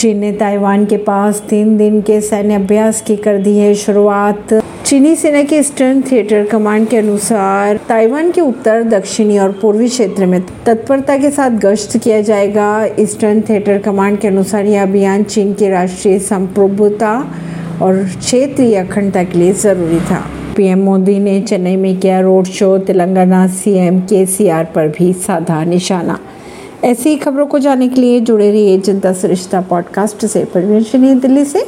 चीन ने ताइवान के पास 3 दिन के सैन्य अभ्यास की कर दी है शुरुआत। चीनी सेना के ईस्टर्न थिएटर कमांड के अनुसार ताइवान के उत्तर, दक्षिणी और पूर्वी क्षेत्र में तत्परता के साथ गश्त किया जाएगा। ईस्टर्न थिएटर कमांड के अनुसार यह अभियान चीन की राष्ट्रीय संप्रभुता और क्षेत्रीय अखंडता के लिए जरूरी था। पीएम मोदी ने चेन्नई में किया road show, Telangana CM KCR पर भी साधा निशाना। ऐसी खबरों को जानने के लिए जुड़े रहिए जनता सरिश्ता पॉडकास्ट से। परवीन दिल्ली से।